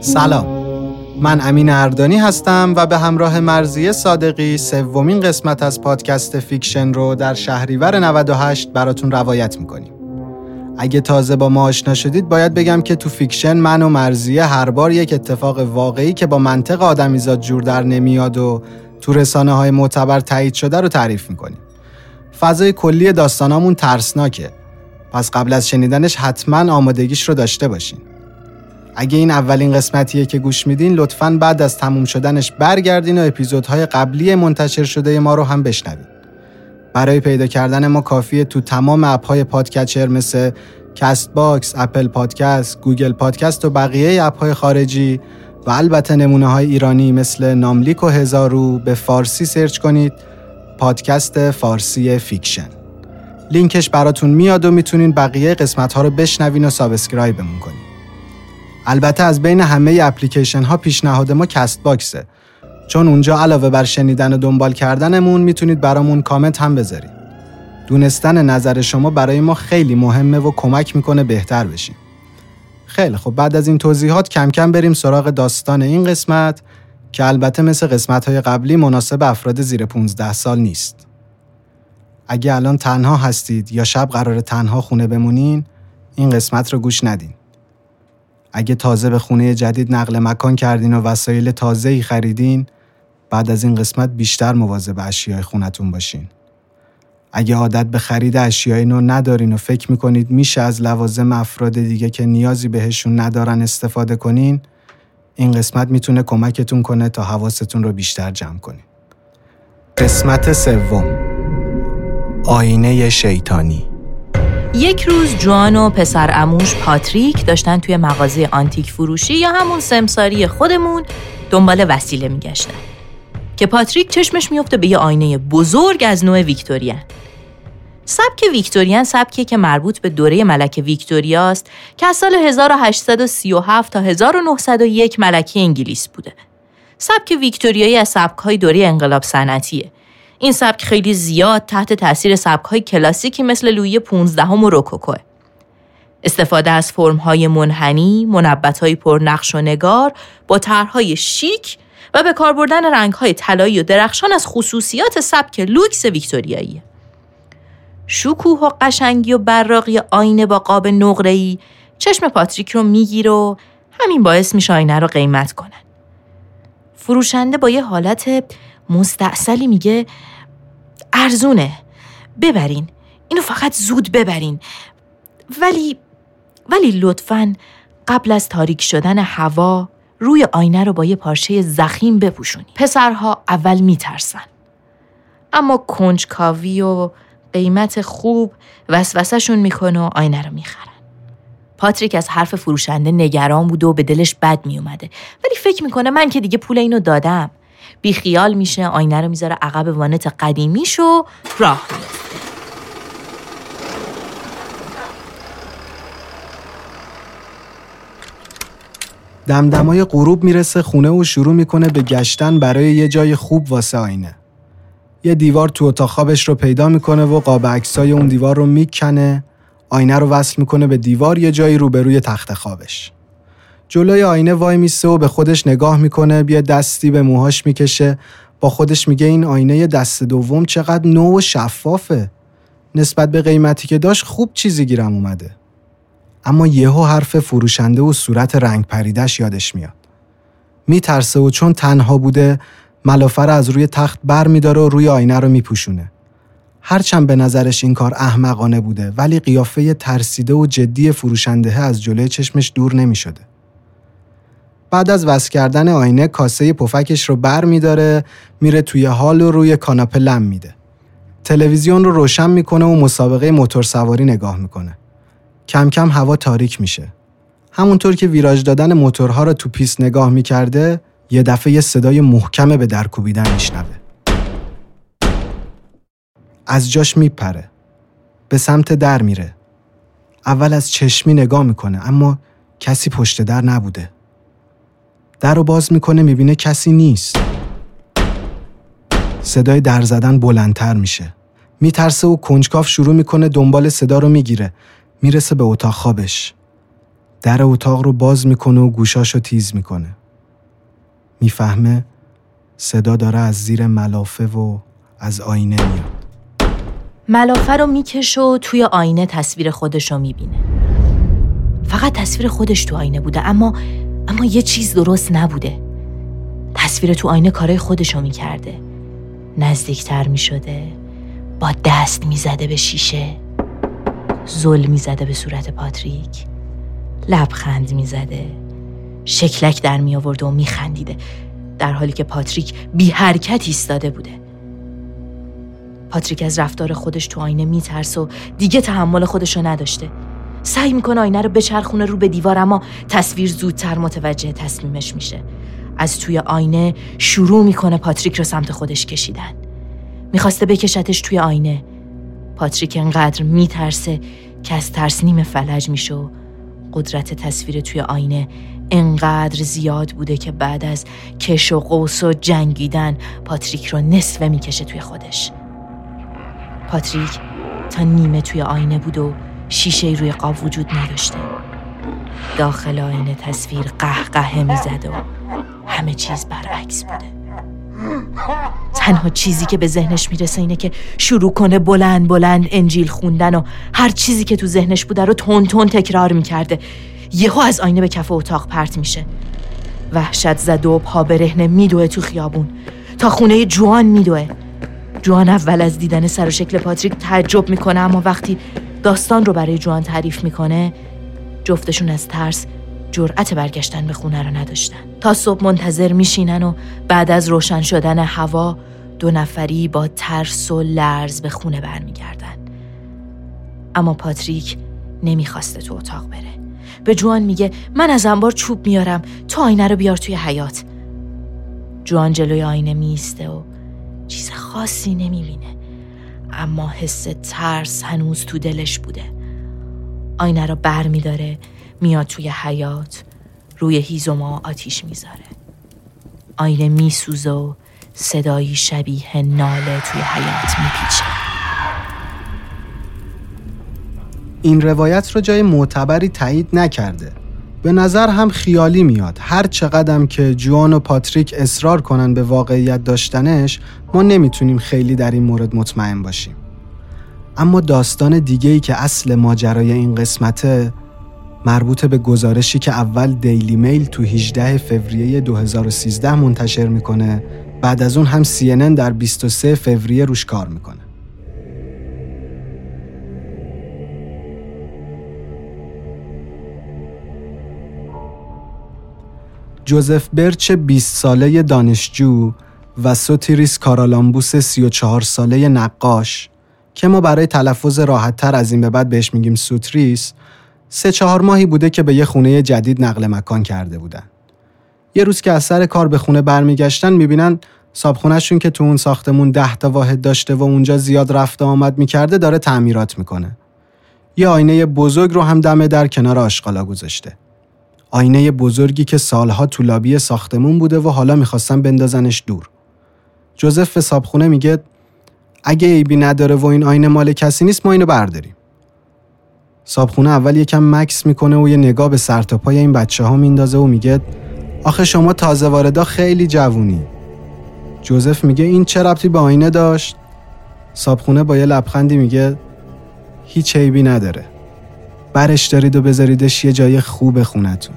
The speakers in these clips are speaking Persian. سلام، من امین اردانی هستم و به همراه مرضیه صادقی سومین قسمت از پادکست فیکشن رو در شهریور 98 براتون روایت میکنیم. اگه تازه با ما آشنا شدید باید بگم که تو فیکشن من و مرضیه هر بار یک اتفاق واقعی که با منطق آدمیزاد جور در نمیاد و تو رسانه‌های معتبر تایید شده رو تعریف میکنیم. فضای کلی داستانامون ترسناکه، پس قبل از شنیدنش حتما آمادگیش رو داشته باشین. اگه این اولین قسمتیه که گوش میدین، لطفاً بعد از تموم شدنش برگردین و اپیزودهای قبلی منتشر شده ما رو هم بشنوید. برای پیدا کردن ما کافیه تو تمام اپ‌های پادکچر مثل کست باکس، اپل پادکست، گوگل پادکست و بقیه اپ‌های خارجی و البته نمونه‌های ایرانی مثل ناملیک و هزارو به فارسی سرچ کنید پادکست فارسی فیکشن. لینکش براتون میاد و میتونین بقیه قسمت‌ها رو بشنوین و سابسکرایبمون کنین. البته از بین همه اپلیکیشن ها پیشنهاد ما کست باکسه، چون اونجا علاوه بر شنیدن و دنبال کردنمون میتونید برامون کامنت هم بذارید. دونستن نظر شما برای ما خیلی مهمه و کمک میکنه بهتر بشیم. خیلی خب، بعد از این توضیحات کم کم بریم سراغ داستان این قسمت که البته مثل قسمت های قبلی مناسب افراد زیر 15 سال نیست. اگه الان تنها هستید یا شب قراره تنها خونه بمونین، این قسمت رو گوش ندین. اگه تازه به خونه جدید نقل مکان کردین و وسایل تازه‌ای خریدین، بعد از این قسمت بیشتر مواظب اشیای خونتون باشین. اگه عادت به خرید اشیای نو ندارین و فکر میکنید میشه از لوازم افراد دیگه که نیازی بهشون ندارن استفاده کنین، این قسمت میتونه کمکتون کنه تا حواستون رو بیشتر جمع کنین. قسمت سوم، آینه ی شیطانی. یک روز جوان و پسر عموش پاتریک داشتن توی مغازه آنتیک فروشی یا همون سمساری خودمون دنبال وسیله میگشتن که پاتریک چشمش میفته به یه آینه بزرگ از نوع ویکتوریان. سبک ویکتوریان سبکیه که مربوط به دوره ملکه ویکتوریاست که از سال 1837 تا 1901 ملکه انگلیس بوده. سبک ویکتوریایی از سبک‌های دوره انقلاب صنعتیه. این سبک خیلی زیاد تحت تاثیر سبک‌های کلاسیکی مثل لویی 15 و روکوکو. استفاده از فرم‌های منحنی، منبت‌های پرنقش و نگار با طرح‌های شیک و به کار بردن رنگ‌های طلایی و درخشان از خصوصیات سبک لوکس ویکتوریایی. شکوه و قشنگی و براقی آینه با قاب نقره‌ای چشم پاتریک رو میگیره و همین باعث میشه آینه رو قیمت کنن. فروشنده با یه حالت مستعسلی میگه ارزونه، ببرین، اینو فقط زود ببرین، ولی لطفاً قبل از تاریک شدن هوا روی آینه رو با یه پارچه ضخیم بپوشونی. پسرها اول میترسن، اما کنجکاوی و قیمت خوب وسوسه‌شون میکنه و آینه رو میخرن. پاتریک از حرف فروشنده نگران بود و به دلش بد میومده، ولی فکر میکنه من که دیگه پول اینو دادم، بیخیال میشه، آینه رو میذاره عقب وانت قدیمیش و راه میفته. دمدمای غروب میرسه خونه و شروع میکنه به گشتن برای یه جای خوب واسه آینه. یه دیوار تو اتاق خوابش رو پیدا میکنه و قاب عکسای اون دیوار رو میکنه. آینه رو وصل میکنه به دیوار یه جایی روبروی تخت خوابش. جلوی آینه وای میسته و به خودش نگاه میکنه، یه دستی به موهاش میکشه، با خودش میگه این آینه دست دوم چقدر نو و شفافه. نسبت به قیمتی که داشت خوب چیزی گیرم اومده. اما یهو حرف فروشنده و صورت رنگ پریدش یادش میاد. میترسه و چون تنها بوده ملافه رو از روی تخت بر میداره و روی آینه رو میپوشونه. هرچند به نظرش این کار احمقانه بوده ولی قیافه ترسیده و جدی فروشنده از جلوی چشمش دور نمیشده. بعد از وصل کردن آینه کاسه پفکش رو بر میداره، میره توی هال و روی کاناپه لم میده. تلویزیون رو روشن میکنه و مسابقه موتورسواری نگاه میکنه. کم کم هوا تاریک میشه. همونطور که ویراج دادن موتورها رو تو پیست نگاه میکرده، یه دفعه یه صدای محکم به در کوبیدن میشنوه. از جاش میپره. به سمت در میره. اول از چشمی نگاه میکنه اما کسی پشت در نبوده. در رو باز میکنه میبینه کسی نیست. صدای در زدن بلندتر میشه. میترسه و کنجکاف شروع میکنه دنبال صدا رو میگیره. میرسه به اتاق خوابش. در اتاق رو باز میکنه و گوشاش رو تیز میکنه. میفهمه صدا داره از زیر ملافه و از آینه میاد. ملافه رو میکشه و توی آینه تصویر خودش رو میبینه. فقط تصویر خودش تو آینه بوده اما یه چیز درست نبوده. تصویر تو آینه کارای خودش رو میکرده. نزدیکتر میشده، با دست میزده به شیشه، زل میزده به صورت پاتریک، لبخند میزده، شکلک در می آورده و میخندیده، در حالی که پاتریک بی حرکت ایستاده بوده. پاتریک از رفتار خودش تو آینه میترسه و دیگه تحمل خودشو نداشته. سعی میکنه آینه رو بچرخونه رو به دیوار اما تصویر زودتر متوجه تصمیمش میشه. از توی آینه شروع میکنه پاتریک رو سمت خودش کشیدن. میخواسته بکشتش توی آینه. پاتریک انقدر میترسه که از ترس نیم فلج میشه و قدرت تصویر توی آینه انقدر زیاد بوده که بعد از کش و قوس و جنگیدن پاتریک رو نصفه میکشه توی خودش. پاتریک تا نیمه توی آینه بود و شیشه روی قاب وجود نداشته. داخل آینه تصویر قهقه میزد و همه چیز برعکس بوده. تنها چیزی که به ذهنش میرسه اینه که شروع کنه بلند انجیل خوندن و هر چیزی که تو ذهنش بوده رو تون تکرار میکرده. یهو از آینه به کف اتاق پرت میشه. وحشت زده و پا برهنه میدوه تو خیابون تا خونه جوان میدوه. جوان اول از دیدن سر و شکل پاتریک تعجب میکنه اما وقتی داستان رو برای جوان تعریف میکنه، جفتشون از ترس جرأت برگشتن به خونه رو نداشتن. تا صبح منتظر میشینن و بعد از روشن شدن هوا دو نفری با ترس و لرز به خونه برمیگردن. اما پاتریک نمیخواسته تو اتاق بره. به جوان میگه من از انبار چوب میارم، تو آینه رو بیار توی حیاط. جوان جلوی آینه میسته و چیز خاصی نمیبینه اما حس ترس هنوز تو دلش بوده. آینه رو بر میداره، میاد توی حیاط، روی هیزوما آتیش میذاره. آینه میسوزه و صدایی شبیه ناله توی حیاط میپیچه. این روایت رو جای معتبری تایید نکرده. به نظر هم خیالی میاد. هر چقدرم که جوان و پاتریک اصرار کنن به واقعیت داشتنش، ما نمیتونیم خیلی در این مورد مطمئن باشیم. اما داستان دیگه‌ای که اصل ماجرای این قسمته مربوط به گزارشی که اول دیلی میل تو 18 فوریه 2013 منتشر میکنه، بعد از اون هم CNN در 23 فوریه روش کار میکنه. جوزف برچ 20 ساله دانشجو و سوتیریس کارالامبوس 34 ساله نقاش که ما برای تلفظ راحت‌تر از این به بعد بهش میگیم سوتریس، 3-4 ماهی بوده که به یه خونه جدید نقل مکان کرده بودن. یه روز که از سر کار به خونه برمیگشتن میبینن صابخونه‌شون که تو اون ساختمون 10 تا واحد داشته و اونجا زیاد رفت و آمد می‌کرده داره تعمیرات می‌کنه. یه آینه بزرگ رو هم دم در کنار آشغالا گذاشته. آینه بزرگی که سالها تو لابی ساختمون بوده و حالا می‌خواستن بندازنش دور. جوزف به صابخونه میگه اگه عیبی نداره و این آینه مال کسی نیست ما اینو برداریم. صابخونه اول یکم مکث میکنه و یه نگاه به سر تا پای این بچه‌ها میندازه و میگه آخه شما تازه واردا خیلی جوونی. جوزف میگه این چه ربطی به آینه داشت؟ صابخونه با یه لبخندی میگه هیچ عیبی نداره. برش دارید و بذاریدش یه جای خوب خونتون.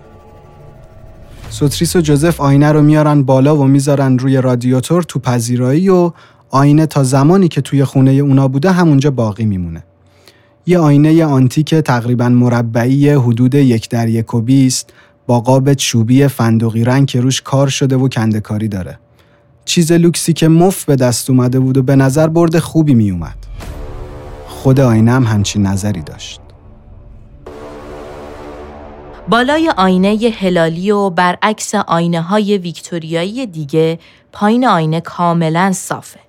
سوتریس و جوزف آینه رو میارن بالا و میذارن روی رادیاتور تو پذیرایی و آینه تا زمانی که توی خونه اونا بوده همونجا باقی میمونه. یه آینه آنتیک تقریباً مربعی حدود 1x120 با قاب چوبی فندقی رنگ که روش کار شده و کنده‌کاری داره. چیز لوکسی که مفت به دست اومده بود و به نظر برد خوبی می اومد. خود آینه هم همچین نظری داشت. بالای آینه هلالی و برعکس آینه‌های ویکتوریایی دیگه پایین آینه کاملاً صافه.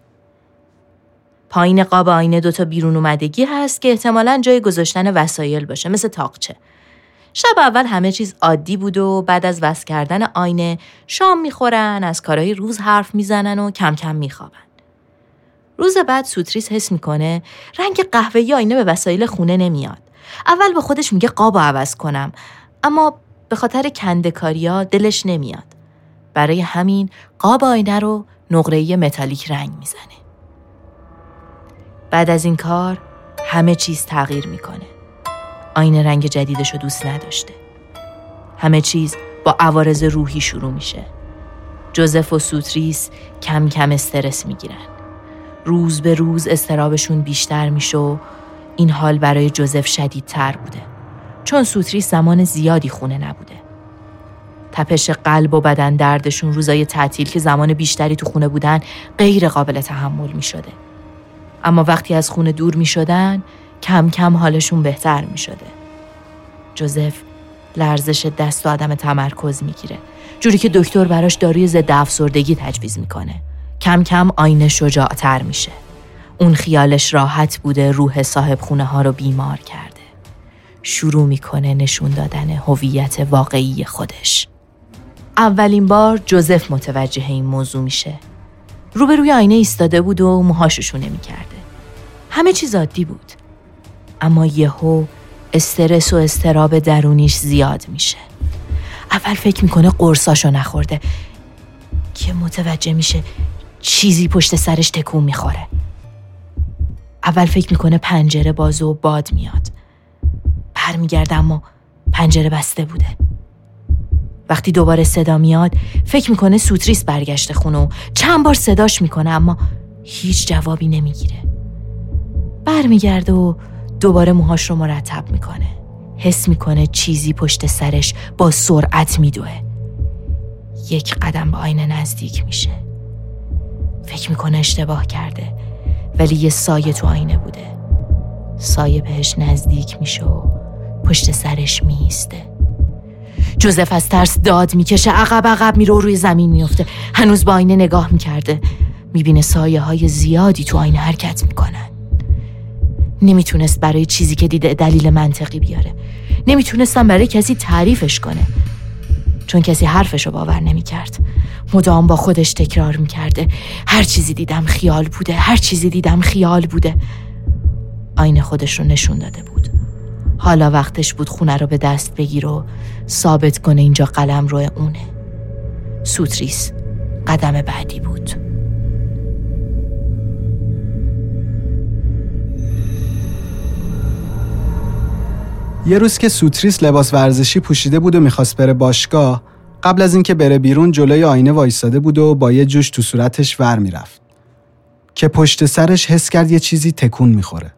پایین قاب آینه 2 تا بیرون اومدگی هست که احتمالاً جای گذاشتن وسایل باشه مثل تاقچه. شب اول همه چیز عادی بود و بعد از وصل کردن آینه شام میخورن، از کارهای روز حرف میزنن و کم کم میخوابن. روز بعد سوتریس حس میکنه رنگ قهوه‌ای آینه به وسایل خونه نمیاد. اول به خودش میگه قابو عوض کنم، اما به خاطر کنده‌کاری‌ها دلش نمیاد. برای همین قاب آینه رو نقره‌ای متالیک رنگ میزنه. بعد از این کار همه چیز تغییر میکنه. آینه رنگ جدیدشو دوست نداشته. همه چیز با عوارض روحی شروع میشه. جوزف و سوتریس کم کم استرس میگیرن. روز به روز استرابشون بیشتر میشه و این حال برای جوزف شدیدتر بوده. چون سوتریس زمان زیادی خونه نبوده. تپش قلب و بدن دردشون روزای تعطیل که زمان بیشتری تو خونه بودن غیر قابل تحمل میشده. اما وقتی از خونه دور میشدن کم کم حالشون بهتر می شده. جوزف لرزش دست و عدم تمرکز می گیره. جوری که دکتر براش داروی ضد افسردگی تجویز می کنه. کم کم آینه شجاعتر می شه. اون خیالش راحت بوده روح صاحب خونه ها رو بیمار کرده. شروع می کنه نشون دادن هویت واقعی خودش. اولین بار جوزف متوجه این موضوع میشه. روبروی آینه ایستاده بود و موهاشو شونه می کرده. همه چیز عادی بود. اما یهو استرس و اضطراب درونیش زیاد میشه. اول فکر میکنه قرصاشو نخورده که متوجه میشه چیزی پشت سرش تکون میخوره. اول فکر میکنه پنجره باز و باد میاد. برمیگرده اما پنجره بسته بوده. وقتی دوباره صدا میاد فکر میکنه سوتریس برگشته خونه و چند بار صداش میکنه اما هیچ جوابی نمیگیره. برمیگرده و دوباره موهاش رو مرتب میکنه. حس میکنه چیزی پشت سرش با سرعت میدوه. یک قدم به آینه نزدیک میشه. فکر میکنه اشتباه کرده ولی یه سایه تو آینه بوده. سایه بهش نزدیک میشه و پشت سرش میسته. جوزف از ترس داد میکشه، عقب میره و روی زمین میفته. هنوز با آینه نگاه میکرده. میبینه سایه های زیادی تو آینه حرکت میکنن. نمیتونست برای چیزی که دیده دلیل منطقی بیاره. نمیتونستم برای کسی تعریفش کنه. چون کسی حرفشو باور نمیکرد. مدام با خودش تکرار میکرده. هر چیزی دیدم خیال بوده. آینه خودش رو نشون داده بود. حالا وقتش بود خونه رو به دست بگیر و ثابت کنه اینجا قلمرو اونه. سوتریس قدم بعدی بود. یه روز که سوتریس لباس ورزشی پوشیده بود و میخواست بره باشگاه، قبل از اینکه بره بیرون جلوی آینه وایساده بود و با یه جوش تو صورتش ور میرفت که پشت سرش حس کرد یه چیزی تکون میخوره.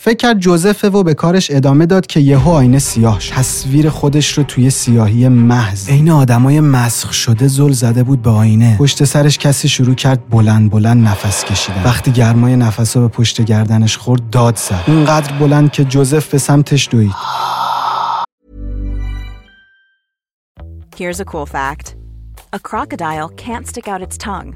فکر کرد جوزفه و به کارش ادامه داد که یهو آینه سیاه شد. تصویر خودش رو توی سیاهی محض عین آدمای مسخ شده زل زده بود به آینه. پشت سرش کسی شروع کرد بلند بلند نفس کشیدن. وقتی گرمای نفسو به پشت گردنش خورد داد زد، اینقدر بلند که جوزف به سمتش دوید. Here's a cool fact. A crocodile can't stick out its tongue.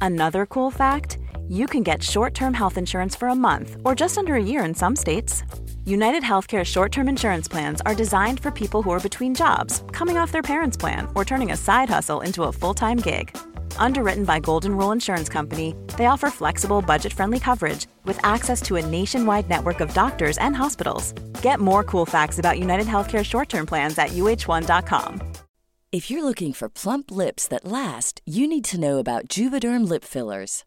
Another cool fact, you can get short-term health insurance for a month or just under a year in some states. UnitedHealthcare short-term insurance plans are designed for people who are between jobs, coming off their parents' plan, or turning a side hustle into a full-time gig. Underwritten by Golden Rule Insurance Company, they offer flexible, budget-friendly coverage with access to a nationwide network of doctors and hospitals. Get more cool facts about UnitedHealthcare short-term plans at uh1.com. If you're looking for plump lips that last, you need to know about Juvederm lip fillers.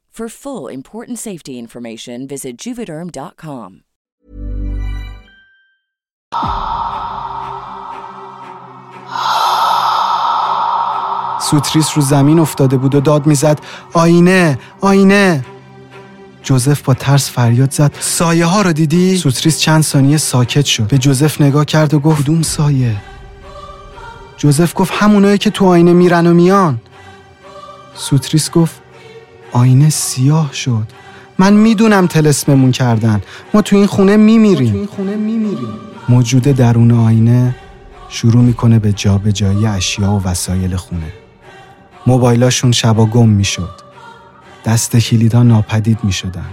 For full important safety information, visit Juvederm.com. سوتریس رو زمین افتاده بود و داد میزد آینه، آینه. جوزف با ترس فریاد زد سایه ها رو دیدی؟ سوتریس چند ثانیه ساکت شد. به جوزف نگاه کرد و گفت کدوم سایه؟ جوزف گفت همونایی که تو آینه میرن و میان. سوتریس گفت آینه سیاه شد. من میدونم طلسممون کردن. ما تو این خونه میمیریم. موجود درون آینه شروع میکنه به جابجایی اشیا و وسایل خونه. موبایلاشون شبا گم میشد. دست کلیدا ناپدید میشدن.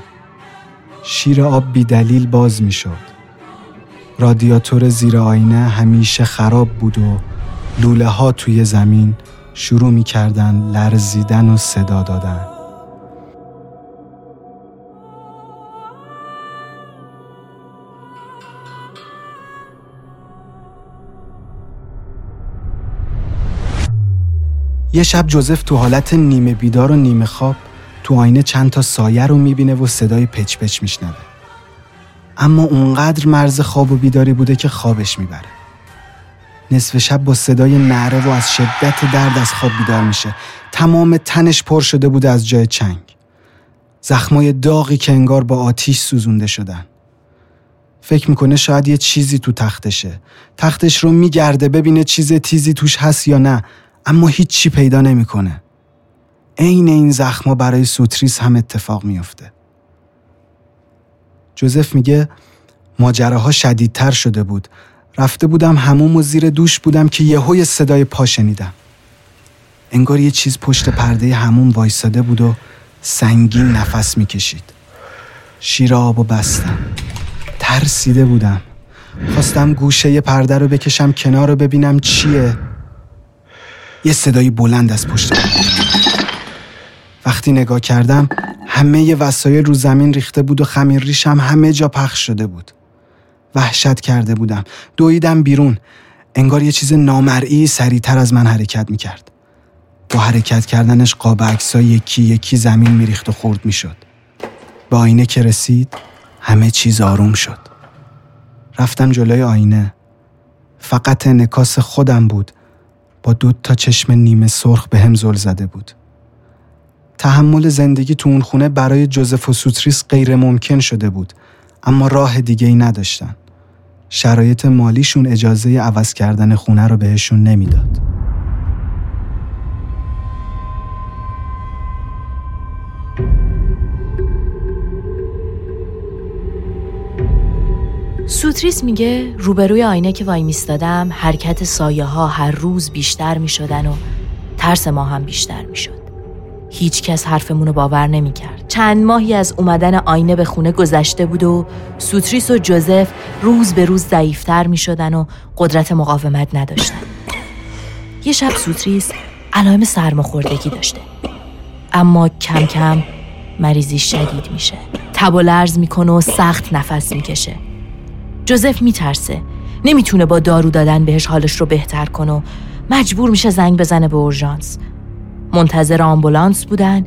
شیر آب بی دلیل باز میشد. رادیاتور زیر آینه همیشه خراب بود و لوله ها توی زمین شروع میکردن لرزیدن و صدا دادن. یه شب جوزف تو حالت نیمه بیدار و نیمه خواب تو آینه چند تا سایه رو میبینه و صدای پچ پچ میشنوه. اما اونقدر مرز خواب و بیداری بوده که خوابش میبره. نصف شب با صدای نعره و از شدت درد از خواب بیدار میشه. تمام تنش پر شده بود از جای چنگ. زخمای داغی که انگار با آتیش سوزونده شدن. فکر میکنه شاید یه چیزی تو تختشه. تختش رو میگرده ببینه چیز تیزی توش هست یا نه. اما هیچی پیدا نمیکنه. عین این زخما برای سوتریس هم اتفاق میفته. جوزف میگه ماجراها شدیدتر شده بود. رفته بودم حموم و زیر دوش بودم که یهو صدای پا شنیدم. انگار یه چیز پشت پرده حموم وایساده بود و سنگین نفس میکشید. شیر آبو بستم. ترسیده بودم. خواستم گوشه پرده رو بکشم کنار رو ببینم چیه. یه صدای بلند از پشت پرده. وقتی نگاه کردم همه ی وسایل رو زمین ریخته بود و خمیر ریشم همه جا پخش شده بود. وحشت کرده بودم. دویدم بیرون. انگار یه چیز نامرئی سریعتر از من حرکت میکرد. با حرکت کردنش قاب عکس‌ها یکی یکی زمین میریخت و خورد میشد. با آینه که رسید همه چیز آروم شد. رفتم جلوی آینه. فقط انعکاس خودم بود. با 2 تا چشم نیمه سرخ به هم زل زده بود. تحمل زندگی تو اون خونه برای جوزف و سوتریس غیر ممکن شده بود. اما راه دیگه‌ای نداشتن. شرایط مالیشون اجازه عوض کردن خونه رو بهشون نمیداد. سوتریس میگه روبروی آینه که وای میستادم حرکت سایه ها هر روز بیشتر میشدن و ترس ما هم بیشتر میشد. هیچ کس حرفمونو باور نمی کرد. چند ماهی از اومدن آینه به خونه گذشته بود و سوتریس و جوزف روز به روز ضعیف‌تر می شدن و قدرت مقاومت نداشتن. یه شب سوتریس علائم سرماخوردگی داشته، اما کم کم مریضی شدید میشه، تب و لرز میکنه و سخت نفس میکشه. جوزف میترسه، نمیتونه با دارو دادن بهش حالش رو بهتر کنه و مجبور میشه زنگ بزنه به اورژانس. منتظر آمبولانس بودن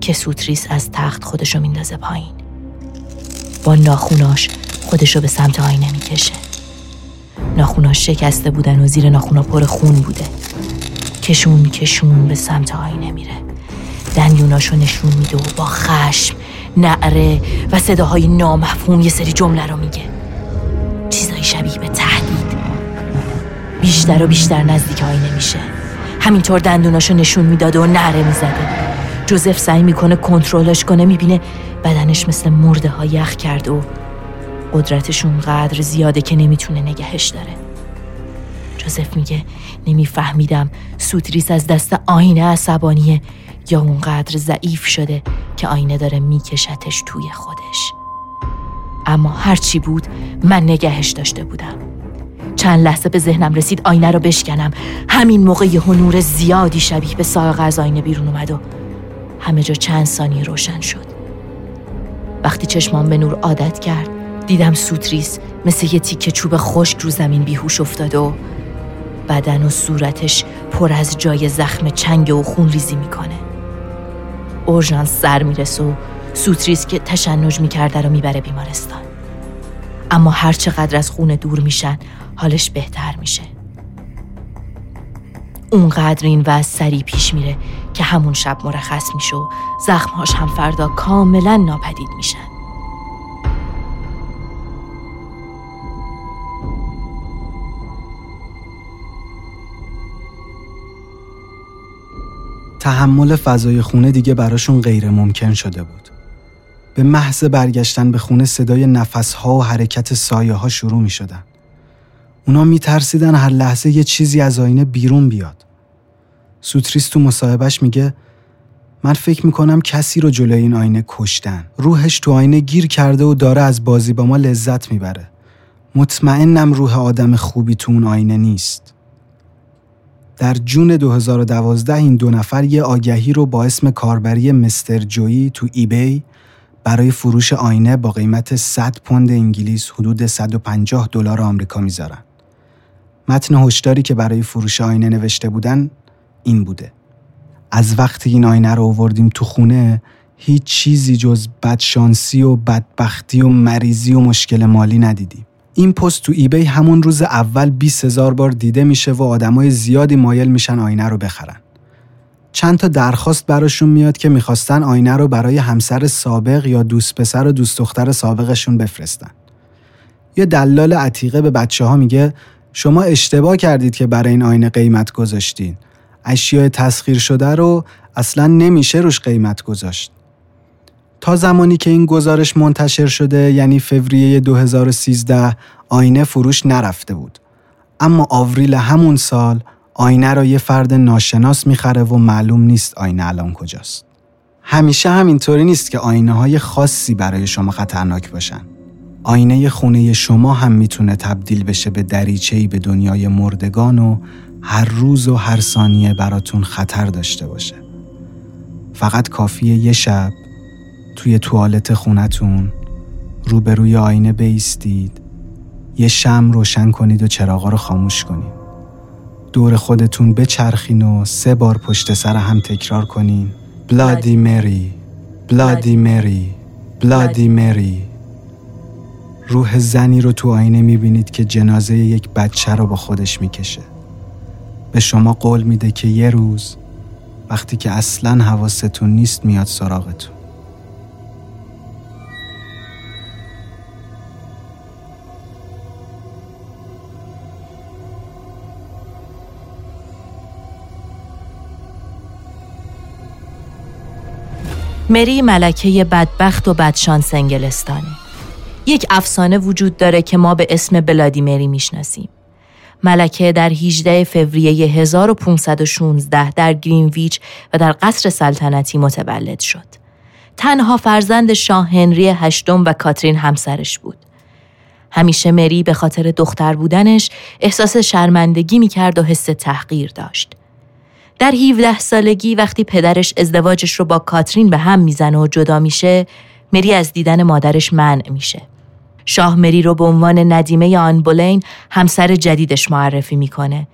که سوتریس از تخت خودشو میندازه پایین. با ناخوناش خودشو به سمت آینه میکشه. ناخوناش شکسته بودن و زیر ناخونا پر خون بوده. کشون به سمت آینه میره. دندوناشو نشون میده و با خشم، نعره و صداهای نامفهوم یه سری جمله رو میگه. چیزای شبیه به تهدید. بیشتر و بیشتر نزدیک آینه میشه. همینطور دندوناشو نشون میداده و نعره میزده. جوزف سعی میکنه کنترلش کنه، میبینه بدنش مثل مرده ها یخ کرد و قدرتش اونقدر زیاده که نمیتونه نگهش داره. جوزف میگه نمیفهمیدم سوتریس از دست آینه عصبانیه یا اونقدر ضعیف شده که آینه داره میکشتش توی خودش. اما هرچی بود من نگهش داشته بودم. چند لحظه به ذهنم رسید آینه رو بشکنم. همین موقع یه نور زیادی شبیه به صاعقه از آینه بیرون اومد و همه جا چند ثانیه روشن شد. وقتی چشمام به نور عادت کرد دیدم سوتریس مثل یه تیکه چوب خشک رو زمین بیهوش افتاد و بدن و صورتش پر از جای زخم چنگ و خون ریزی میکنه. اورژانس سر میرسه و سوتریس که تشنج میکرده رو میبره بیمارستان. اما هر چقدر از خون دور میشن حالش بهتر میشه. اونقدر این وضع سریع پیش میره که همون شب مرخص میشه و زخمهاش هم فردا کاملا ناپدید میشن. تحمل فضای خونه دیگه براشون غیر ممکن شده بود. به محض برگشتن به خونه صدای نفسها و حرکت سایه ها شروع می شدن. اونا می ترسیدن هر لحظه یه چیزی از آینه بیرون بیاد. سوتریس تو مصاحبهش میگه من فکر میکنم کسی رو جلوی این آینه کشتن. روحش تو آینه گیر کرده و داره از بازی با ما لذت میبره. مطمئنم روح آدم خوبی تو اون آینه نیست. در جون 2012 این دو نفر یه آگهی رو با اسم کاربری مستر جویی تو ایبی برای فروش آینه با قیمت 100 پوند انگلیس حدود $150 آمریکا میذارن. متن هشداری که برای فروش آینه نوشته بودن این بوده: از وقتی این آینه رو آوردیم تو خونه هیچ چیزی جز بدشانسی و بدبختی و مریضی و مشکل مالی ندیدیم. این پست تو ایبی همون روز اول 20,000 بار دیده میشه و آدمای زیادی مایل میشن آینه رو بخرن. چند تا درخواست براشون میاد که میخواستن آینه رو برای همسر سابق یا دوست پسر و دوست دختر سابقشون بفرستن. یه دلال عتیقه به بچه‌ها میگه شما اشتباه کردید که برای این آینه قیمت گذاشتین. اشیاء تسخیر شده رو اصلاً نمیشه روش قیمت گذاشت. تا زمانی که این گزارش منتشر شده، یعنی فوریه 2013، آینه فروش نرفته بود. اما آوریل همون سال آینه را یه فرد ناشناس میخره و معلوم نیست آینه الان کجاست. همیشه همینطوری نیست که آینه های خاصی برای شما خطرناک باشن. آینه خونه شما هم میتونه تبدیل بشه به دریچه‌ای به دنیای مردگان و هر روز و هر ثانیه براتون خطر داشته باشه. فقط کافیه یه شب توی توالت خونتون روبروی آینه بایستید، یه شمع روشن کنید و چراغا رو خاموش کنید. دور خودتون بچرخین و 3 بار پشت سر هم تکرار کنین: بلادی مری، بلادی مری، بلادی مری. روح زنی رو تو آینه میبینید که جنازه یک بچه رو با خودش میکشه. به شما قول میده که یه روز وقتی که اصلاً حواستون نیست میاد سراغتون. مری ملکه بدبخت و بدشانس انگلستانه. یک افسانه وجود داره که ما به اسم بلادی مری میشناسیم. ملکه در 18 فوریه 1516 در گرینویچ و در قصر سلطنتی متولد شد. تنها فرزند شاه هنری هشتم و کاترین همسرش بود. همیشه مری به خاطر دختر بودنش احساس شرمندگی میکرد و حس تحقیر داشت. در 17 سالگی وقتی پدرش ازدواجش رو با کاترین به هم میزنه و جدا میشه، مری از دیدن مادرش منع میشه. شاه مری رو به عنوان ندیمه آن بولین همسر جدیدش معرفی میکنه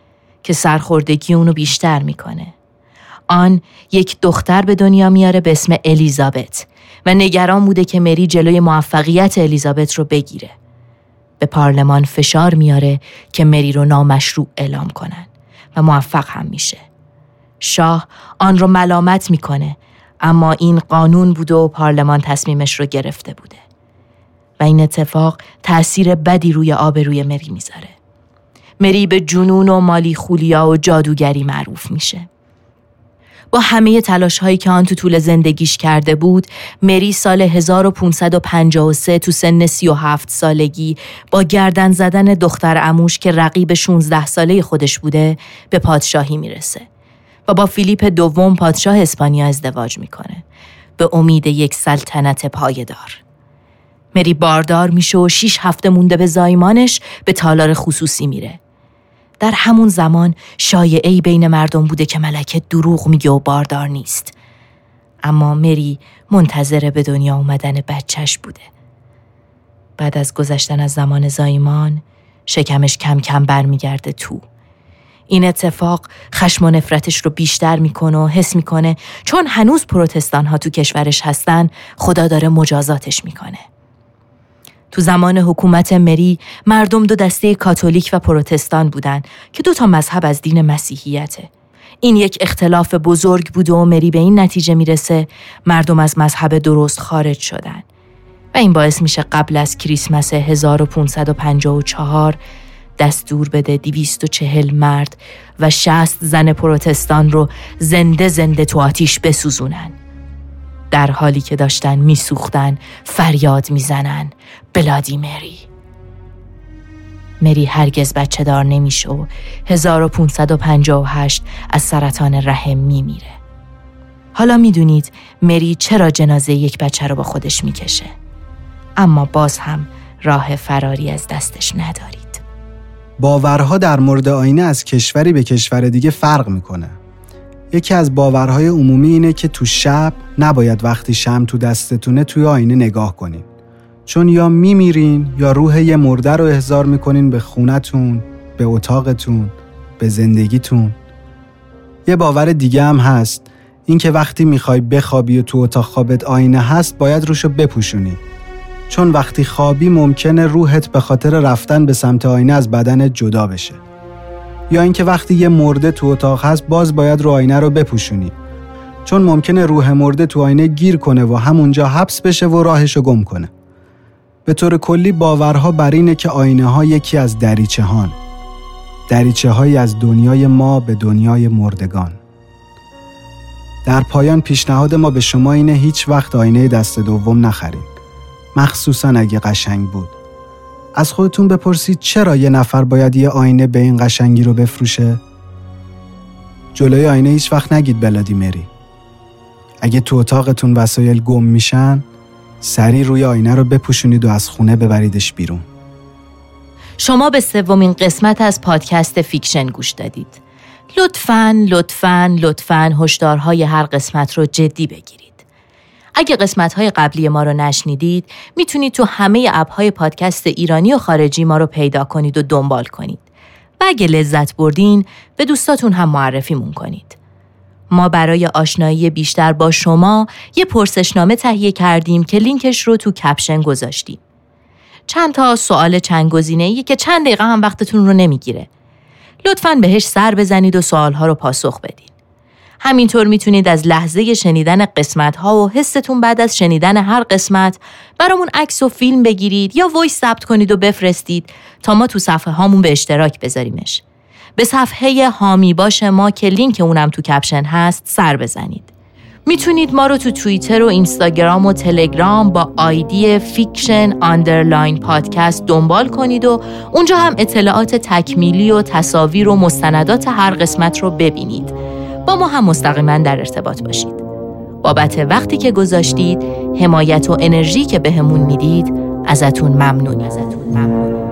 که سرخوردگی اونو بیشتر میکنه. آن یک دختر به دنیا میاره به اسم الیزابت و نگران بوده که مری جلوی موفقیت الیزابت رو بگیره. به پارلمان فشار میاره که مری رو نامشروع اعلام کنن و موفق هم میشه. شاه آن رو ملامت میکنه، اما این قانون بوده و پارلمان تصمیمش رو گرفته بوده و این اتفاق تأثیر بدی روی آبروی مری میذاره. مری به جنون و مالی خولیا و جادوگری معروف میشه. با همه تلاش‌هایی که آن تو طول زندگیش کرده بود، مری سال 1553 تو سن 37 سالگی با گردن زدن دختر عموش که رقیب 16 ساله خودش بوده، به پادشاهی میرسه و با فیلیپ دوم پادشاه اسپانیا ازدواج میکنه به امید یک سلطنت پایدار. مری باردار میشه و 6 هفته مونده به زایمانش به تالار خصوصی میره. در همون زمان شایعه‌ای بین مردم بوده که ملکه دروغ میگه و باردار نیست. اما مری منتظر به دنیا اومدن بچهش بوده. بعد از گذشتن از زمان زایمان، شکمش کم کم برمیگرده تو. این اتفاق خشم و نفرتش رو بیشتر میکنه و حس میکنه چون هنوز پروتستان ها تو کشورش هستن، خدا داره مجازاتش میکنه. تو زمان حکومت مری، مردم دو دسته کاتولیک و پروتستان بودن که 2 مذهب از دین مسیحیته. این یک اختلاف بزرگ بود و مری به این نتیجه میرسه مردم از مذهب درست خارج شدن و این باعث میشه قبل از کریسمس 1554 دستور بده 240 مرد و 60 زن پروتستان رو زنده تو آتیش بسوزونن. در حالی که داشتن میسوختن فریاد میزنن بلادی مری. مری هرگز بچه دار نمیشه و 1558 از سرطان رحم میمیره. حالا میدونید مری چرا جنازه یک بچه رو با خودش میکشه، اما باز هم راه فراری از دستش ندارید. باورها در مورد آینه از کشوری به کشور دیگه فرق میکنه. یکی از باورهای عمومی اینه که تو شب نباید وقتی شمع تو دستتونه توی آینه نگاه کنین، چون یا میمیرین یا روح یه مرده رو احضار میکنین به خونتون، به اتاقتون، به زندگیتون. یه باور دیگه هم هست، این که وقتی میخوای بخوابی و تو اتاق خوابت آینه هست باید روشو بپوشونی، چون وقتی خوابی ممکنه روحت به خاطر رفتن به سمت آینه از بدنت جدا بشه. یا اینکه وقتی یه مرده تو اتاق هست باز باید رو آینه رو بپوشونی، چون ممکنه روح مرده تو آینه گیر کنه و همونجا حبس بشه و راهشو گم کنه. به طور کلی باورها بر اینه که آینه ها یکی از دریچه هایی از دنیای ما به دنیای مردگان. در پایان پیشنهاد ما به شما اینه هیچ وقت آینه دست دوم نخرید، مخصوصا اگه قشنگ بود. از خودتون بپرسید چرا یه نفر باید یه آینه به این قشنگی رو بفروشه؟ جلوی آینه هیچ وقت نگید بلادی مری. اگه تو اتاقتون وسایل گم میشن، سریع روی آینه رو بپوشونید و از خونه ببریدش بیرون. شما به 3 قسمت از پادکست فیکشن گوش دادید. لطفاً هشدارهای هر قسمت رو جدی بگیرید. اگه قسمت‌های قبلی ما رو نشنیدید، میتونید تو همه اپ‌های پادکست ایرانی و خارجی ما رو پیدا کنید و دنبال کنید. و اگه لذت بردین، به دوستاتون هم معرفیمون کنید. ما برای آشنایی بیشتر با شما یه پرسشنامه تهیه کردیم که لینکش رو تو کپشن گذاشتیم. چند تا سوال چند گزینه‌ای که چند دقیقه هم وقتتون رو نمیگیره. لطفاً بهش سر بزنید و سوال‌ها رو پاسخ بدید. همینطور میتونید از لحظه شنیدن قسمت‌ها و حستون بعد از شنیدن هر قسمت برامون عکس و فیلم بگیرید یا وایس ثبت کنید و بفرستید تا ما تو صفحه هامون به اشتراک بذاریمش. به صفحه حامی باش ما که لینک اونم تو کپشن هست سر بزنید. میتونید ما رو تو توییتر و اینستاگرام و تلگرام با آیدی فیکشن آندرلاین پادکست دنبال کنید و اونجا هم اطلاعات تکمیلی و تصاویر و مستندات هر قسمت رو ببینید. با ما هم مستقیما در ارتباط باشید. بابت وقتی که گذاشتید، حمایت و انرژی که بهمون میدید، ازتون ممنون.